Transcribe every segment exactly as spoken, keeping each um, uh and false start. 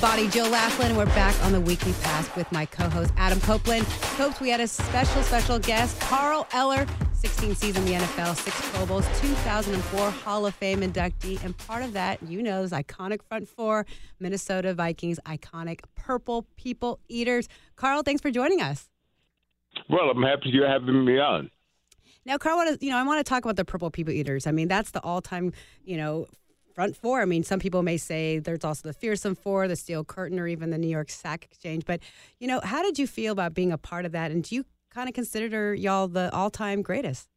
I'm Bonnie Jo Laughlin, and we're back on the Weekly Pass with my co-host Adam Copeland. Copes, we had a special, special guest, Carl Eller, sixteen seasons in the N F L, six Pro Bowls, two thousand four Hall of Fame inductee, and part of that, you know, is iconic front four, Minnesota Vikings, iconic Purple People Eaters. Carl, thanks for joining us. Well, I'm happy you're having me on. Now, Carl, you know, I want to talk about the Purple People Eaters. I mean, that's the all-time, you know, front four. I mean, some people may say there's also the Fearsome Four, the Steel Curtain, or even the New York Sack Exchange. But, you know, how did you feel about being a part of that? And do you kind of consider y'all the all-time greatest?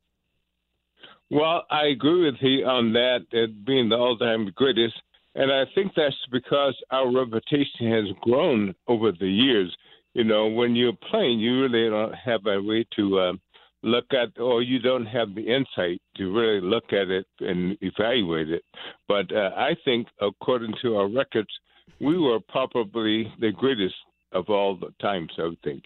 Well, I agree with you on that, it being the all-time greatest. And I think that's because our reputation has grown over the years. You know, when you're playing, you really don't have a way to uh, look at, or you don't have the insight to really look at it and evaluate it. But uh, I think, according to our records, we were probably the greatest of all the times, I would think.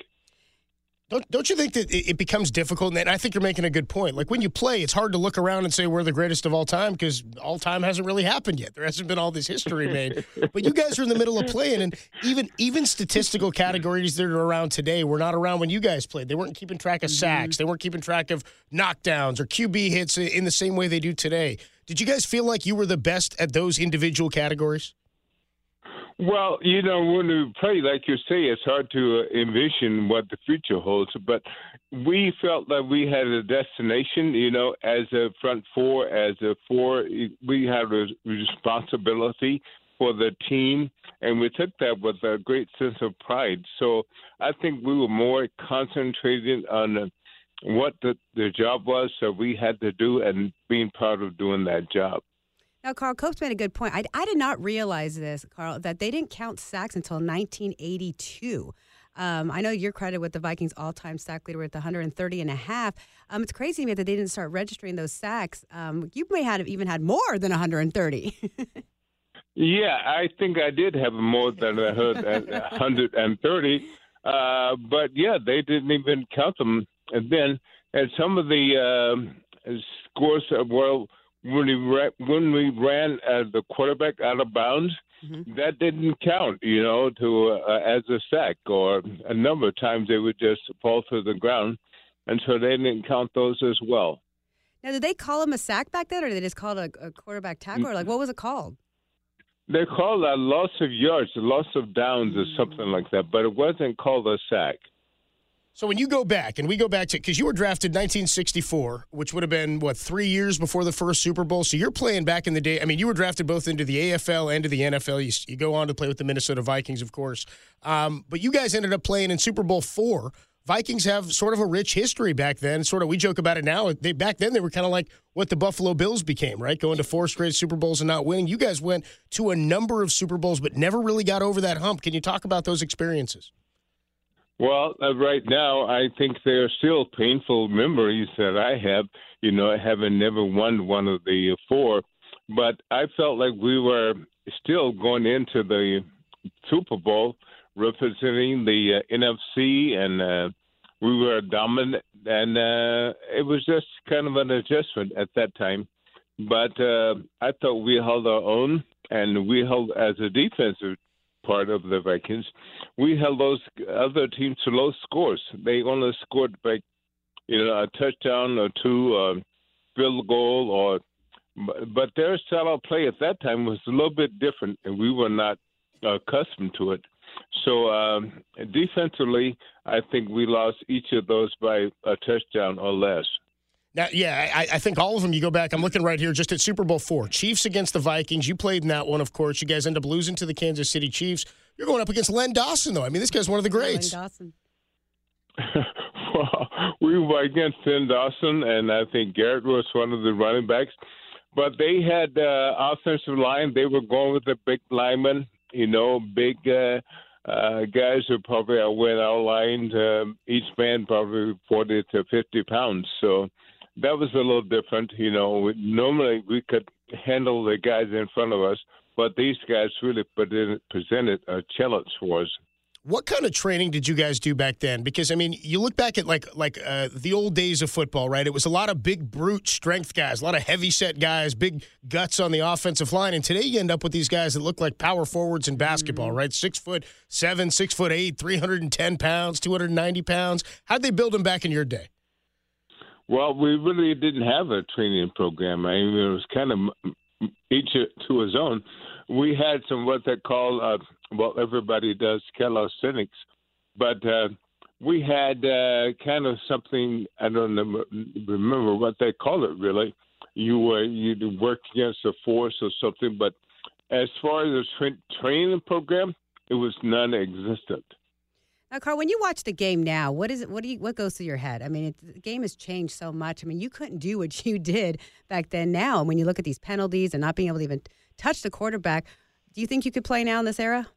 Don't, don't you think that it becomes difficult? And I think you're making a good point. Like, when you play, it's hard to look around and say we're the greatest of all time because all time hasn't really happened yet. There hasn't been all this history made. But you guys are in the middle of playing, and even even statistical categories that are around today were not around when you guys played. They weren't keeping track of sacks. They weren't keeping track of knockdowns or Q B hits in the same way they do today. Did you guys feel like you were the best at those individual categories? Well, you know, when we play, like you say, it's hard to envision what the future holds. But we felt that we had a destination, you know, as a front four, as a four. We had a responsibility for the team, and we took that with a great sense of pride. So I think we were more concentrated on what the, the job was that we had to do and being proud of doing that job. Now, Carl, Copes made a good point. I, I did not realize this, Carl, that they didn't count sacks until nineteen eighty-two. Um, I know you're credited with the Vikings' all-time sack leader with one hundred thirty and a half. Um, it's crazy to me that they didn't start registering those sacks. Um, you may have even had more than one hundred thirty. Yeah, I think I did have more than one hundred thirty. Uh, but, yeah, they didn't even count them. And then and some of the uh, scores, well, When we, ran, when we ran as the quarterback out of bounds, mm-hmm. that didn't count, you know, to uh, as a sack. Or a number of times they would just fall to the ground, and so they didn't count those as well. Now, did they call him a sack back then, or did they just call it a, a quarterback tackle? Or, like, what was it called? They called a loss of yards, a loss of downs, mm-hmm. or something like that, but it wasn't called a sack. So when you go back, and we go back to, because you were drafted nineteen sixty-four, which would have been, what, three years before the first Super Bowl. So you're playing back in the day. I mean, you were drafted both into the A F L and to the N F L. You, you go on to play with the Minnesota Vikings, of course. Um, but you guys ended up playing in Super Bowl four. Vikings have sort of a rich history back then. Sort of, we joke about it now. They, back then, they were kind of like what the Buffalo Bills became, right? Going to four straight Super Bowls and not winning. You guys went to a number of Super Bowls, but never really got over that hump. Can you talk about those experiences? Well, uh, right now, I think there are still painful memories that I have, you know, having never won one of the four. But I felt like we were still going into the Super Bowl representing the uh, N F C, and uh, we were dominant. And uh, it was just kind of an adjustment at that time. But uh, I thought we held our own, and we held as a defensive part of the Vikings. We held those other teams to low scores. They only scored like, you know, a touchdown or two, a field goal, or but their style of play at that time was a little bit different, and we were not accustomed to it. So um, defensively, I think we lost each of those by a touchdown or less. Now, yeah, I, I think all of them, you go back, I'm looking right here just at Super Bowl four. Chiefs against the Vikings. You played in that one, of course. You guys end up losing to the Kansas City Chiefs. You're going up against Len Dawson, though. I mean, this guy's one of the greats. Len Dawson. Well, we were against Len Dawson, and I think Garrett was one of the running backs. But they had uh, offensive line. They were going with the big linemen, you know, big uh, uh, guys who probably outweighed our line. Uh, each man probably forty to fifty pounds, so that was a little different. You know, normally we could handle the guys in front of us, but these guys really presented a challenge for us. What kind of training did you guys do back then? Because, I mean, you look back at, like, like uh, the old days of football, right? It was a lot of big, brute strength guys, a lot of heavy-set guys, big guts on the offensive line. And today you end up with these guys that look like power forwards in basketball, mm-hmm. right? Six foot seven, six foot eight, three hundred ten pounds, two hundred ninety pounds. How'd they build them back in your day? Well, we really didn't have a training program. I mean, it was kind of each to his own. We had some what they call, uh, well, everybody does calisthenics, but uh, we had uh, kind of something, I don't remember what they call it really. You were, you worked against a force or something, but as far as the tra- training program, it was non-existent. Now, Carl, when you watch the game now, what is it? What do you? What goes through your head? I mean, it's, the game has changed so much. I mean, you couldn't do what you did back then. Now, and when you look at these penalties and not being able to even touch the quarterback, do you think you could play now in this era?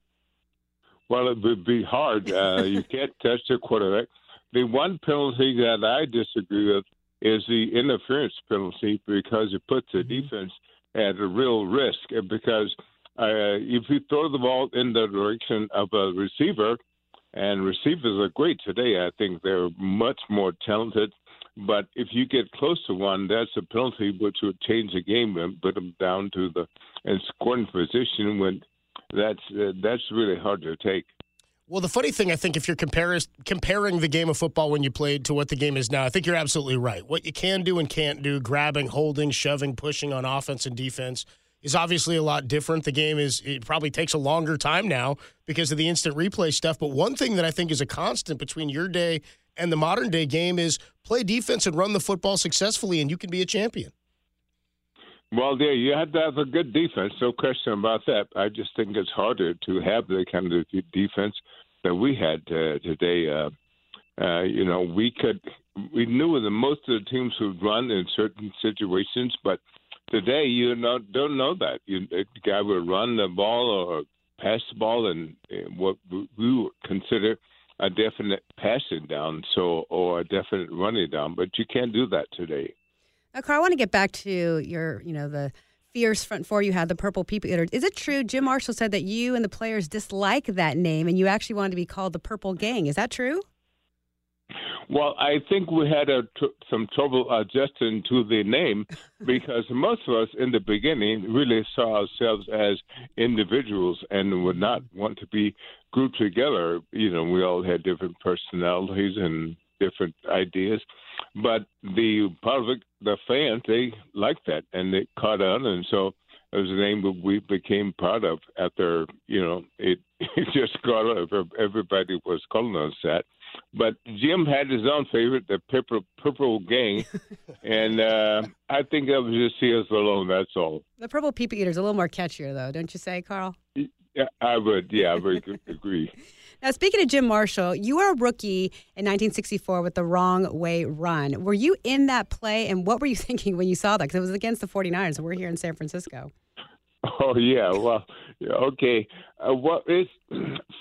Well, it would be hard. Uh, you can't touch the quarterback. The one penalty that I disagree with is the interference penalty because it puts the defense at a real risk. Because uh, if you throw the ball in the direction of a receiver. And receivers are great today. I think they're much more talented. But if you get close to one, that's a penalty which would change the game and put them down to the and scoring position. When that's uh, that's really hard to take. Well, the funny thing, I think, if you're comparis- comparing the game of football when you played to what the game is now, I think you're absolutely right. What you can do and can't do, grabbing, holding, shoving, pushing on offense and defense, is obviously a lot different. The game is, it probably takes a longer time now because of the instant replay stuff. But one thing that I think is a constant between your day and the modern day game is play defense and run the football successfully, and you can be a champion. Well, yeah, you have to have a good defense. No question about that. I just think it's harder to have the kind of defense that we had uh, today. Uh, uh, you know, we could, we knew that most of the teams would run in certain situations, but today, you don't, don't know that. You, the guy would run the ball or pass the ball in what we would consider a definite passing down, so or a definite running down, but you can't do that today. Now, Carl, I want to get back to your, you know, the fierce front four you had, the Purple People Eaters. Is it true, Jim Marshall said that you and the players dislike that name and you actually wanted to be called the Purple Gang. Is that true? Well, I think we had a tr- some trouble adjusting to the name because most of us in the beginning really saw ourselves as individuals and would not want to be grouped together. You know, we all had different personalities and different ideas. But the public, the fans, they liked that and it caught on. And so it was a name that we became part of after, you know, it, it just got up. Everybody was calling us that. But Jim had his own favorite, the Purple, Purple Gang, and uh, I think that was just see us alone, that's all. The Purple People Eaters are a little more catchier, though, don't you say, Carl? Yeah, I would. Yeah, I would agree. Now, speaking of Jim Marshall, you were a rookie in nineteen sixty-four with the Wrong Way Run. Were you in that play, and what were you thinking when you saw that? Because it was against the forty-niners, and we're here in San Francisco. Oh, yeah, well, okay. Uh, well, it's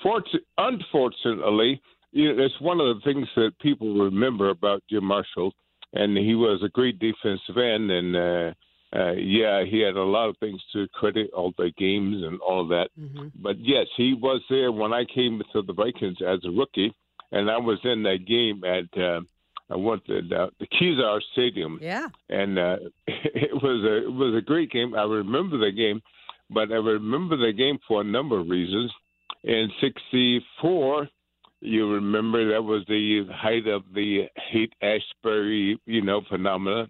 fortu- unfortunately... You know, it's one of the things that people remember about Jim Marshall, and he was a great defensive end, and uh, uh, yeah, he had a lot of things to credit, all the games and all of that. Mm-hmm. But yes, he was there when I came to the Vikings as a rookie, and I was in that game at uh, I went to the, the Kezar Stadium. Yeah, and uh, it was a it was a great game. I remember the game, but I remember the game for a number of reasons. In sixty-four. You remember that was the height of the Haight-Ashbury, you know, phenomena.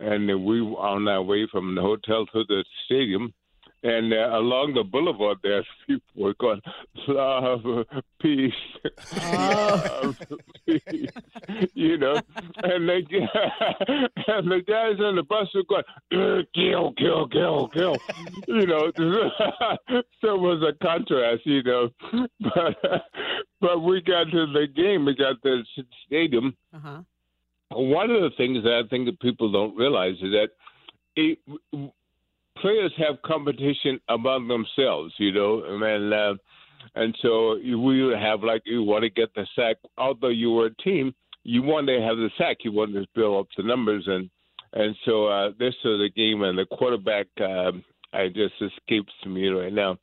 And we were on our way from the hotel to the stadium. And uh, along the boulevard there, people were going, love, peace, oh. love, peace, you know. And, they, and the guys on the bus were going, kill, kill, kill, kill, you know. So it was a contrast, you know. But, but we got to the game, we got to the stadium. Uh-huh. One of the things that I think that people don't realize is that it players have competition among themselves, you know, and uh, and so we would have, like, you want to get the sack. Although you were a team, you wanted to have the sack. You wanted to build up the numbers. And and so uh, this was a game, and the quarterback, uh, I just escapes me right now.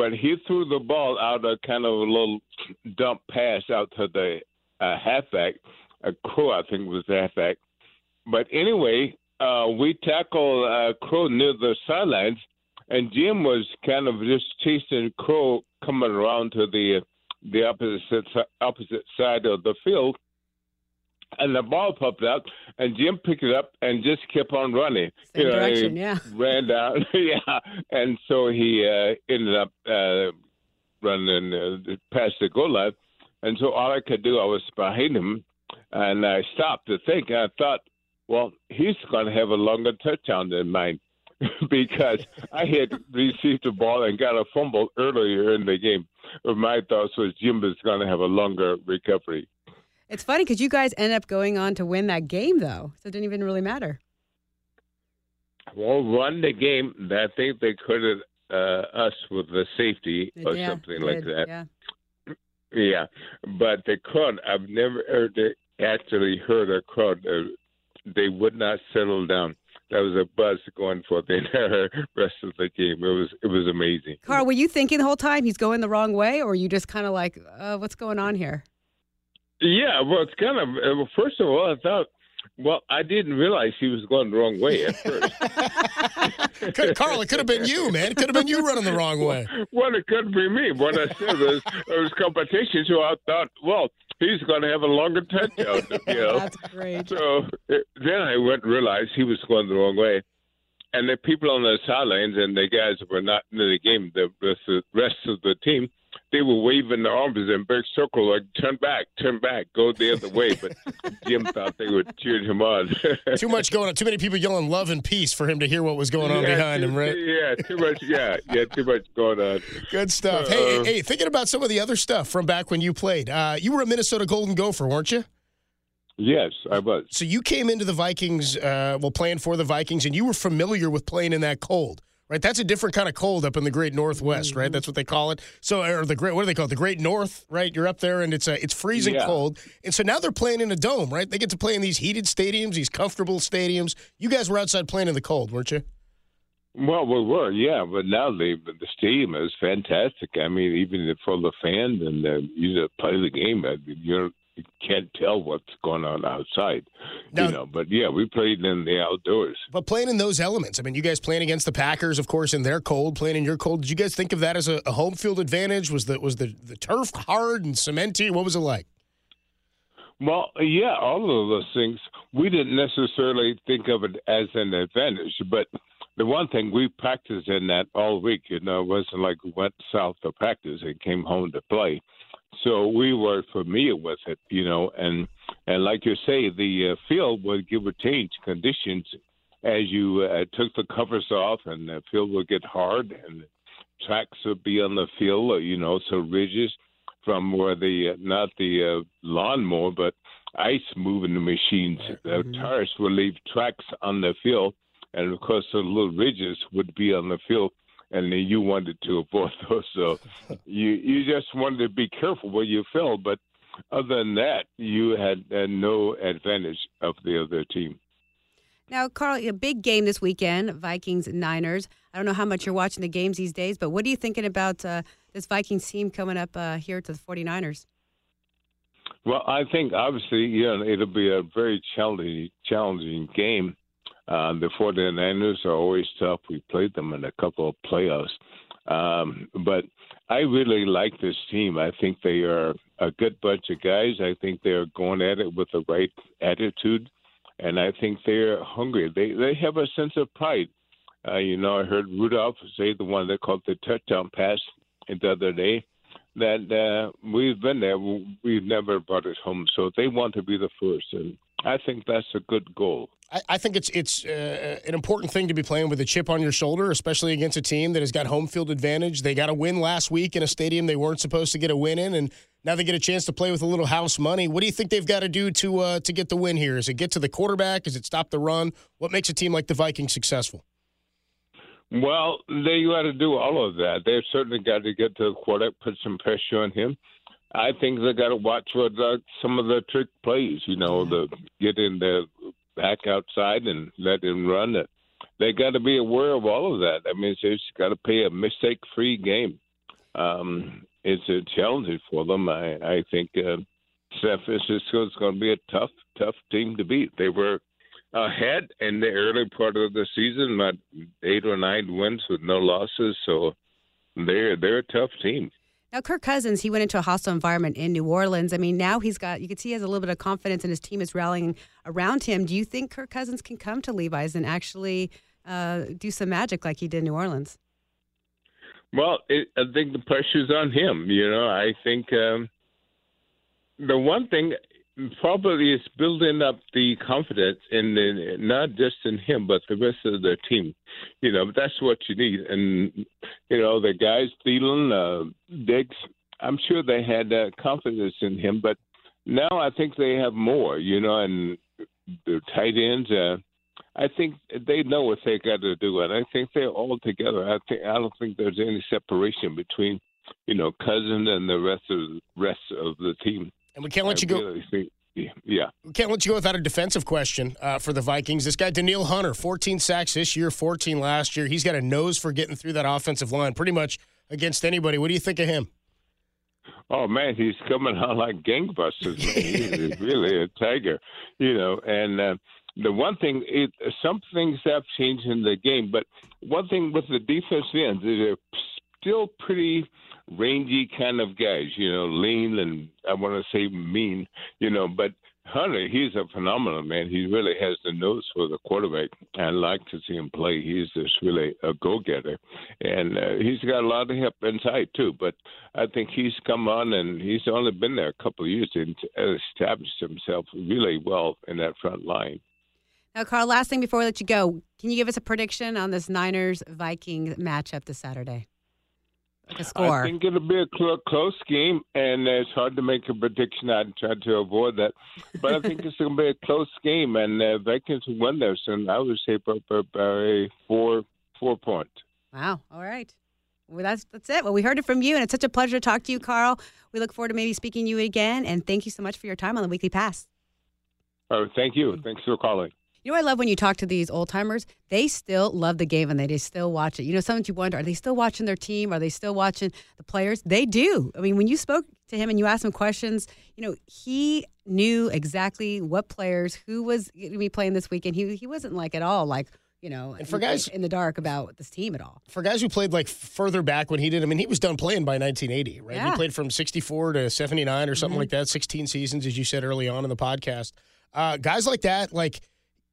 but he threw the ball out a kind of a little dump pass out to the uh, halfback. Uh, Crow, I think, was the halfback. But anyway, uh, we tackled uh, Crow near the sidelines, and Jim was kind of just chasing Crow coming around to the the opposite opposite side of the field. And the ball popped out, and Jim picked it up and just kept on running. Same you know, direction, yeah. Ran down, yeah. And so he uh, ended up uh, running uh, past the goal line. And so all I could do, I was behind him, and I stopped to think. And I thought, well, he's going to have a longer touchdown than mine because I had received the ball and got a fumble earlier in the game. My thoughts was Jim was going to have a longer recovery. It's funny because you guys end up going on to win that game, though. So it didn't even really matter. Well, won the game. I think they credit uh, us with the safety they, or yeah, something like did. that. Yeah. yeah. But the crowd, I've never heard it, actually heard a crowd. Uh, they would not settle down. That was a buzz going for the entire rest of the game. It was it was amazing. Carl, were you thinking the whole time he's going the wrong way, or were you just kind of like, uh, what's going on here? Yeah, well, it's kind of, well, first of all, I thought, well, I didn't realize he was going the wrong way at first. could, Carl, it could have been you, man. It could have been you running the wrong way. Well, it could be me. What I said was, there was competition, so I thought, well, he's going to have a longer touchdown. You know? That's great. So it, then I went and realized he was going the wrong way. And the people on the sidelines and the guys that were not in the game, the rest of, rest of the team, they were waving their arms in big circle, like, turn back, turn back, go the other way. But Jim thought they would cheer him on. Too much going on. Too many people yelling love and peace for him to hear what was going on yeah, behind too, him, right? Yeah, too much. Yeah, yeah, too much going on. Good stuff. Uh, hey, hey, thinking about some of the other stuff from back when you played, uh, you were a Minnesota Golden Gopher, weren't you? Yes, I was. So you came into the Vikings, uh, well, playing for the Vikings, and you were familiar with playing in that cold, right? That's a different kind of cold up in the Great Northwest, mm-hmm. right? That's what they call it. So, or the Great, what do they call it? The Great North, right? You're up there, and it's uh, it's freezing yeah. cold. And so now they're playing in a dome, right? They get to play in these heated stadiums, these comfortable stadiums. You guys were outside playing in the cold, weren't you? Well, we were, yeah. But now they, the stadium is fantastic. I mean, even for the fans and the, you know, play the game, you're You can't tell what's going on outside, now, you know. But, yeah, we played in the outdoors. But playing in those elements, I mean, you guys playing against the Packers, of course, in their cold, playing in your cold. Did you guys think of that as a, a home field advantage? Was the was the, the turf hard and cementy? What was it like? Well, yeah, all of those things. We didn't necessarily think of it as an advantage, but the one thing we practiced in that all week, you know, it wasn't like we went south to practice and came home to play. So we were familiar with it, you know, and, and like you say, the uh, field would give or change conditions as you uh, took the covers off, and the field would get hard, and tracks would be on the field, you know, so ridges from where the, not the uh, lawnmower, but ice moving the machines, mm-hmm. the tires would leave tracks on the field, and of course the little ridges would be on the field. And then you wanted to avoid those, so you you just wanted to be careful where you fell. But other than that, you had, had no advantage of the other team. Now, Carl, a big game this weekend, Vikings-Niners. I don't know how much you're watching the games these days, but what are you thinking about uh, this Vikings team coming up uh, here to the forty-niners? Well, I think, obviously, you know, it'll be a very challenging, challenging game. Uh, the forty-niners are always tough. We played them in a couple of playoffs. Um, but I really like this team. I think they are a good bunch of guys. I think they're going at it with the right attitude, and I think they're hungry. They they have a sense of pride. Uh, you know, I heard Rudolph say the one that called the touchdown pass the other day, that uh, we've been there. We've never brought it home. So they want to be the first, and I think that's a good goal. I, I think it's it's uh, an important thing to be playing with a chip on your shoulder, especially against a team that has got home field advantage. They got a win last week in a stadium they weren't supposed to get a win in, and now they get a chance to play with a little house money. What do you think they've got to do to uh, to get the win here? Is it get to the quarterback? Is it stop the run? What makes a team like the Vikings successful? Well, they got to do all of that. They've certainly got to get to the quarterback, put some pressure on him. I think they got to watch what uh, some of the trick plays, you know, the get in the back outside and let him run it. They got to be aware of all of that. I mean, it's, it's got to be a mistake-free game. um, it's a challenge for them. I, I think uh, San Francisco is going to be a tough, tough team to beat. They were ahead in the early part of the season, about eight or nine wins with no losses. So they're they're a tough team. Now, Kirk Cousins, he went into a hostile environment in New Orleans. I mean, now he's got, you can see he has a little bit of confidence and his team is rallying around him. Do you think Kirk Cousins can come to Levi's and actually uh, do some magic like he did in New Orleans? Well, it, I think the pressure's on him. You know, I think um, the one thing probably is building up the confidence in the, not just in him, but the rest of the team. You know, that's what you need. And, you know, the guys, Thielen, uh, Diggs, I'm sure they had uh, confidence in him, but now I think they have more, you know, and the tight ends, uh, I think they know what they got to do. And I think they're all together. I think, I don't think there's any separation between, you know, Cousins and the rest of, rest of the team. And we can't let I you go. Really think, yeah, we can't let you go without a defensive question uh, for the Vikings. This guy, Daniil Hunter, fourteen sacks this year, fourteen last year. He's got a nose for getting through that offensive line, pretty much against anybody. What do you think of him? Oh man, he's coming out like gangbusters. He's really a tiger, you know. And uh, the one thing, it, some things have changed in the game, but one thing with the defense ends, they're still pretty rangy kind of guys, you know, lean and I want to say mean, you know, but Hunter, he's a phenomenal man. He really has the nose for the quarterback. I like to see him play. He's just really a go-getter. And uh, he's got a lot of help inside, too. But I think he's come on, and he's only been there a couple of years and established himself really well in that front line. Now, Carl, last thing before I let you go, can you give us a prediction on this Niners-Vikings matchup this Saturday? I think it'll be a close game, and it's hard to make a prediction. I tried to avoid that. But I think it's going to be a close game, and the Vikings will win this, and I would say by four, four points. Wow. All right. Well, that's, that's it. Well, we heard it from you, and it's such a pleasure to talk to you, Carl. We look forward to maybe speaking to you again, and thank you so much for your time on the Weekly Pass. Oh, thank you. Thanks for calling. You know what I love when you talk to these old-timers? They still love the game and they just still watch it. You know, sometimes you wonder, are they still watching their team? Are they still watching the players? They do. I mean, when you spoke to him and you asked him questions, you know, he knew exactly what players, who was going to be playing this weekend. He he wasn't like at all like, you know, and for in, guys, in the dark about this team at all. For guys who played like further back when he did, I mean, he was done playing by nineteen eighty, right? Yeah. He played from sixty-four to seventy-nine or something mm-hmm. like that, sixteen seasons, as you said early on in the podcast. Uh, guys like that, like,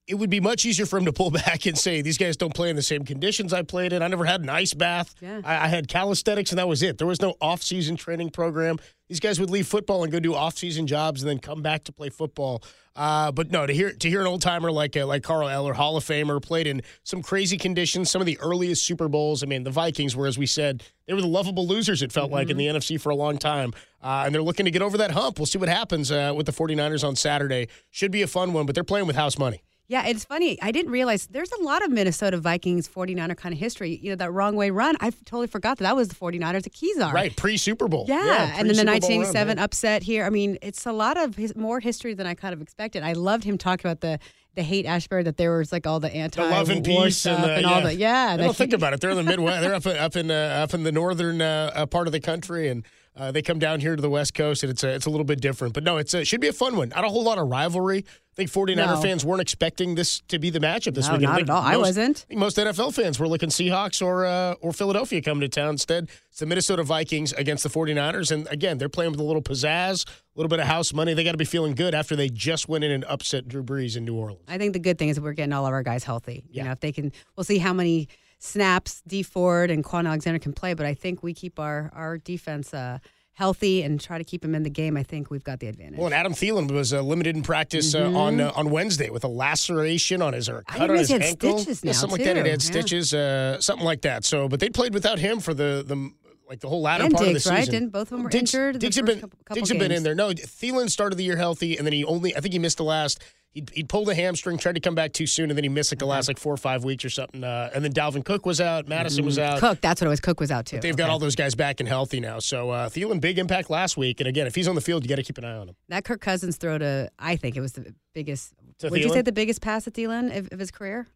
it would be much easier for him to pull back and say, these guys don't play in the same conditions I played in. I never had an ice bath. Yeah. I, I had calisthenics, and that was it. There was no off-season training program. These guys would leave football and go do off-season jobs and then come back to play football. Uh, but, no, to hear to hear an old-timer like uh, like Carl Eller, Hall of Famer, played in some crazy conditions, some of the earliest Super Bowls. I mean, the Vikings were, as we said, they were the lovable losers, it felt mm-hmm. like, in the N F C for a long time. Uh, and they're looking to get over that hump. We'll see what happens uh, with the 49ers on Saturday. Should be a fun one, but they're playing with house money. Yeah, it's funny. I didn't realize there's a lot of Minnesota Vikings 49er kind of history. You know, that wrong way run, I totally forgot that that was the 49ers at Kezar. Right, pre-Super Bowl. Yeah, yeah and then the nineteen eighty-seven run, upset here. I mean, it's a lot of his, more history than I kind of expected. I loved him talking about the, the Haight-Ashbury, that there was like all the anti-war the love and peace stuff and, the, and all yeah. the yeah. I don't he, think about it. They're in the Midwest. They're up, up, in, uh, up in the northern uh, part of the country, and uh, they come down here to the West Coast, and it's a, it's a little bit different. But, no, it uh, should be a fun one. Not a whole lot of rivalry. I think 49er no. fans weren't expecting this to be the matchup this no, weekend. Not at all. Most, I wasn't. I think most N F L fans were looking Seahawks or uh, or Philadelphia coming to town. Instead, it's the Minnesota Vikings against the 49ers. And, again, they're playing with a little pizzazz, a little bit of house money. They got to be feeling good after they just went in and upset Drew Brees in New Orleans. I think the good thing is we're getting all of our guys healthy. Yeah. You know, if they can, we'll see how many snaps Dee Ford and Quan Alexander can play, but I think we keep our, our defense uh healthy and try to keep him in the game. I think we've got the advantage. Well, and Adam Thielen was uh, limited in practice mm-hmm. uh, on uh, on Wednesday with a laceration on his or a cut on his ankle, stitches now, yeah, something too. like that. It had yeah. stitches, uh, something like that. So, but they played without him for the the like the whole latter and part Diggs, of the season. Right? Didn't both of them were Diggs, injured? Diggs, the been, couple, couple Diggs had been in there. No, Thielen started the year healthy, and then he only I think he missed the last. He'd, he'd pulled a hamstring, tried to come back too soon, and then he missed like the last like four or five weeks or something. Uh, and then Dalvin Cook was out. Madison was out. Cook, that's what it was. Cook was out, too. But they've okay. got all those guys back and healthy now. So uh, Thielen, big impact last week. And, again, if he's on the field, you got to keep an eye on him. That Kirk Cousins throw to, I think, it was the biggest. Would you say the biggest pass at Thielen of, of his career?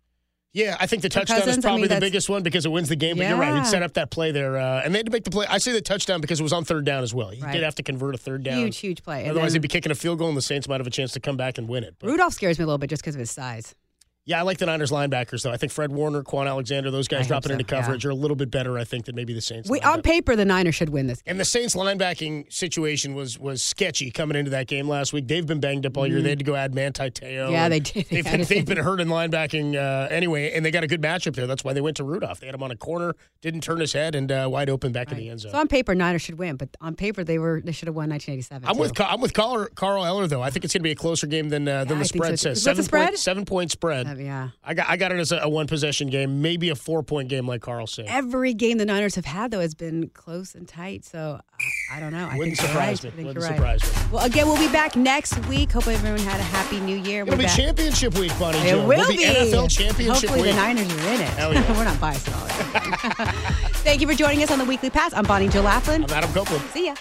Yeah, I think the touchdown Cousins, is probably I mean, the biggest one because it wins the game. But yeah. You're right. He set up that play there. Uh, and they had to make the play. I say the touchdown because it was on third down as well. He right. did have to convert a third down. Huge, huge play. Otherwise, he'd be kicking a field goal, and the Saints might have a chance to come back and win it. But Rudolph scares me a little bit just because of his size. Yeah, I like the Niners linebackers, though. I think Fred Warner, Quan Alexander, those guys I dropping so, into coverage yeah. are a little bit better, I think, than maybe the Saints. We, on paper, the Niners should win this game. And the Saints' linebacking situation was was sketchy coming into that game last week. They've been banged up all mm. year. They had to go add Manti Teo. Yeah, they did. They've, yeah, been, they've been hurt in linebacking uh, anyway, and they got a good matchup there. That's why they went to Rudolph. They had him on a corner, didn't turn his head, and uh, wide open back right. in the end zone. So on paper, Niners should win, but on paper, they were they should have won nineteen eighty-seven. I'm too. with I'm with Carl, Carl Eller, though. I think it's going to be a closer game than uh, yeah, than the I spread so. says. What's the spread? Point, seven point spread. Yeah, I got I got it as a, a one possession game, maybe a four point game, like Carl said. Every game the Niners have had though has been close and tight, so I, I don't know. I Wouldn't think surprise right. me. I think Wouldn't surprise right. me. Well, again, we'll be back next week. Hope everyone had a happy New Year. It'll We're be back. Championship week, Bonnie Jo. It will we'll be. be N F L Championship Hopefully week. Hopefully the Niners are in it. Hell yeah. We're not biased at all. Thank you for joining us on the Weekly Pass. I'm Bonnie Jo Laughlin. I'm Adam Copeland. See ya.